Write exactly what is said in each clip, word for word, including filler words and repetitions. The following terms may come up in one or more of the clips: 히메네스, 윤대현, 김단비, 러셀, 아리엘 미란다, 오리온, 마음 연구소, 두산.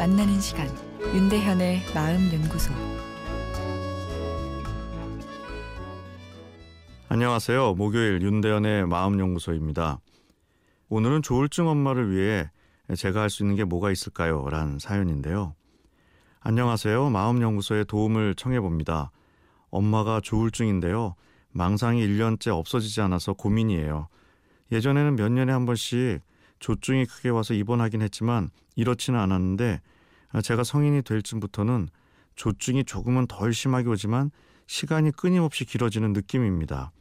만나는 시간, 윤대현의 마음 연구소. 안녕하세요. 목요일 윤대현의 마음 연구소입니다. 오늘은 조울증 엄마를 위해 제가 할 수 있는 게 뭐가 있을까요? 라는 사연인데요. 안녕하세요. 마음 연구소에 도움을 청해 봅니다. 엄마가 조울증인데요. 망상이 일 년째 없어지지 않아서 고민이에요. 예전에는 몇 년에 한 번씩 조증이 크게 와서 입원하긴 했지만 이렇지는 않았는데 제가 성인이 될 쯤부터는 조증이 조금은 덜 심하게 오지만 시간이 끊임없이 길어지는 느낌입니다.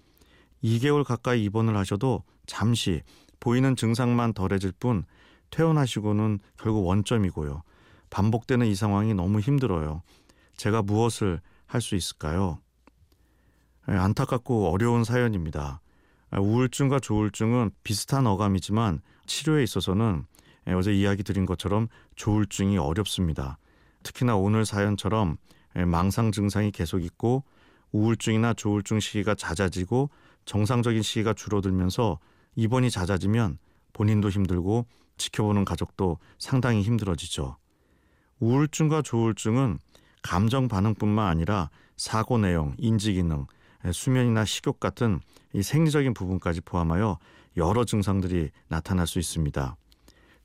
이 개월 가까이 입원을 하셔도 잠시 보이는 증상만 덜해질 뿐 퇴원하시고는 결국 원점이고요. 반복되는 이 상황이 너무 힘들어요. 제가 무엇을 할 수 있을까요? 안타깝고 어려운 사연입니다. 우울증과 조울증은 비슷한 어감이지만 치료에 있어서는 어제 이야기 드린 것처럼 조울증이 어렵습니다. 특히나 오늘 사연처럼 망상 증상이 계속 있고 우울증이나 조울증 시기가 잦아지고 정상적인 시기가 줄어들면서 입원이 잦아지면 본인도 힘들고 지켜보는 가족도 상당히 힘들어지죠. 우울증과 조울증은 감정 반응뿐만 아니라 사고 내용, 인지 기능, 수면이나 식욕 같은 이 생리적인 부분까지 포함하여 여러 증상들이 나타날 수 있습니다.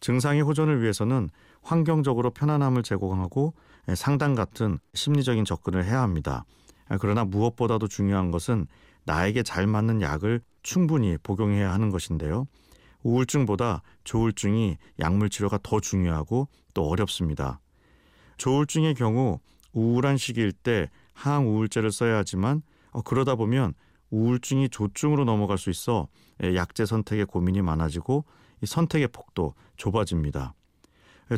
증상의 호전을 위해서는 환경적으로 편안함을 제공하고 상담 같은 심리적인 접근을 해야 합니다. 그러나 무엇보다도 중요한 것은 나에게 잘 맞는 약을 충분히 복용해야 하는 것인데요. 우울증보다 조울증이 약물 치료가 더 중요하고 또 어렵습니다. 조울증의 경우 우울한 시기일 때 항우울제를 써야 하지만 어, 그러다 보면 우울증이 조증으로 넘어갈 수 있어 약제 선택에 고민이 많아지고 이 선택의 폭도 좁아집니다.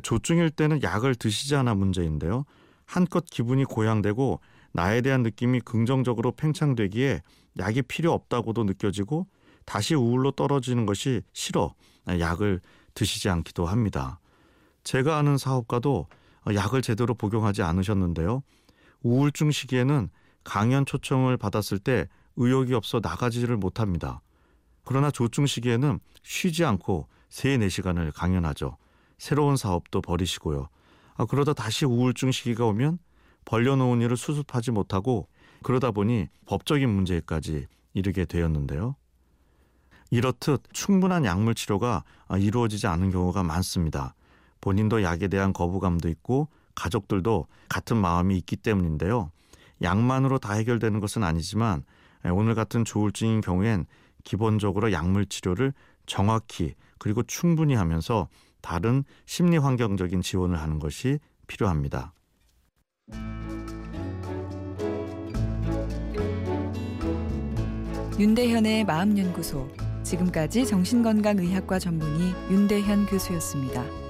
조증일 때는 약을 드시지 않아 문제인데요. 한껏 기분이 고양되고 나에 대한 느낌이 긍정적으로 팽창되기에 약이 필요 없다고도 느껴지고 다시 우울로 떨어지는 것이 싫어 약을 드시지 않기도 합니다. 제가 아는 사업가도 약을 제대로 복용하지 않으셨는데요. 우울증 시기에는 강연 초청을 받았을 때 의욕이 없어 나가지를 못합니다. 그러나 조증 시기에는 쉬지 않고 세, 네 시간을 강연하죠. 새로운 사업도 버리시고요. 아, 그러다 다시 우울증 시기가 오면 벌려놓은 일을 수습하지 못하고 그러다 보니 법적인 문제까지 이르게 되었는데요. 이렇듯 충분한 약물 치료가 이루어지지 않은 경우가 많습니다. 본인도 약에 대한 거부감도 있고 가족들도 같은 마음이 있기 때문인데요. 약만으로 다 해결되는 것은 아니지만 오늘 같은 조울증인 경우엔 기본적으로 약물 치료를 정확히 그리고 충분히 하면서 다른 심리 환경적인 지원을 하는 것이 필요합니다. 윤대현의 마음 연구소. 지금까지 정신건강의학과 전문의 윤대현 교수였습니다.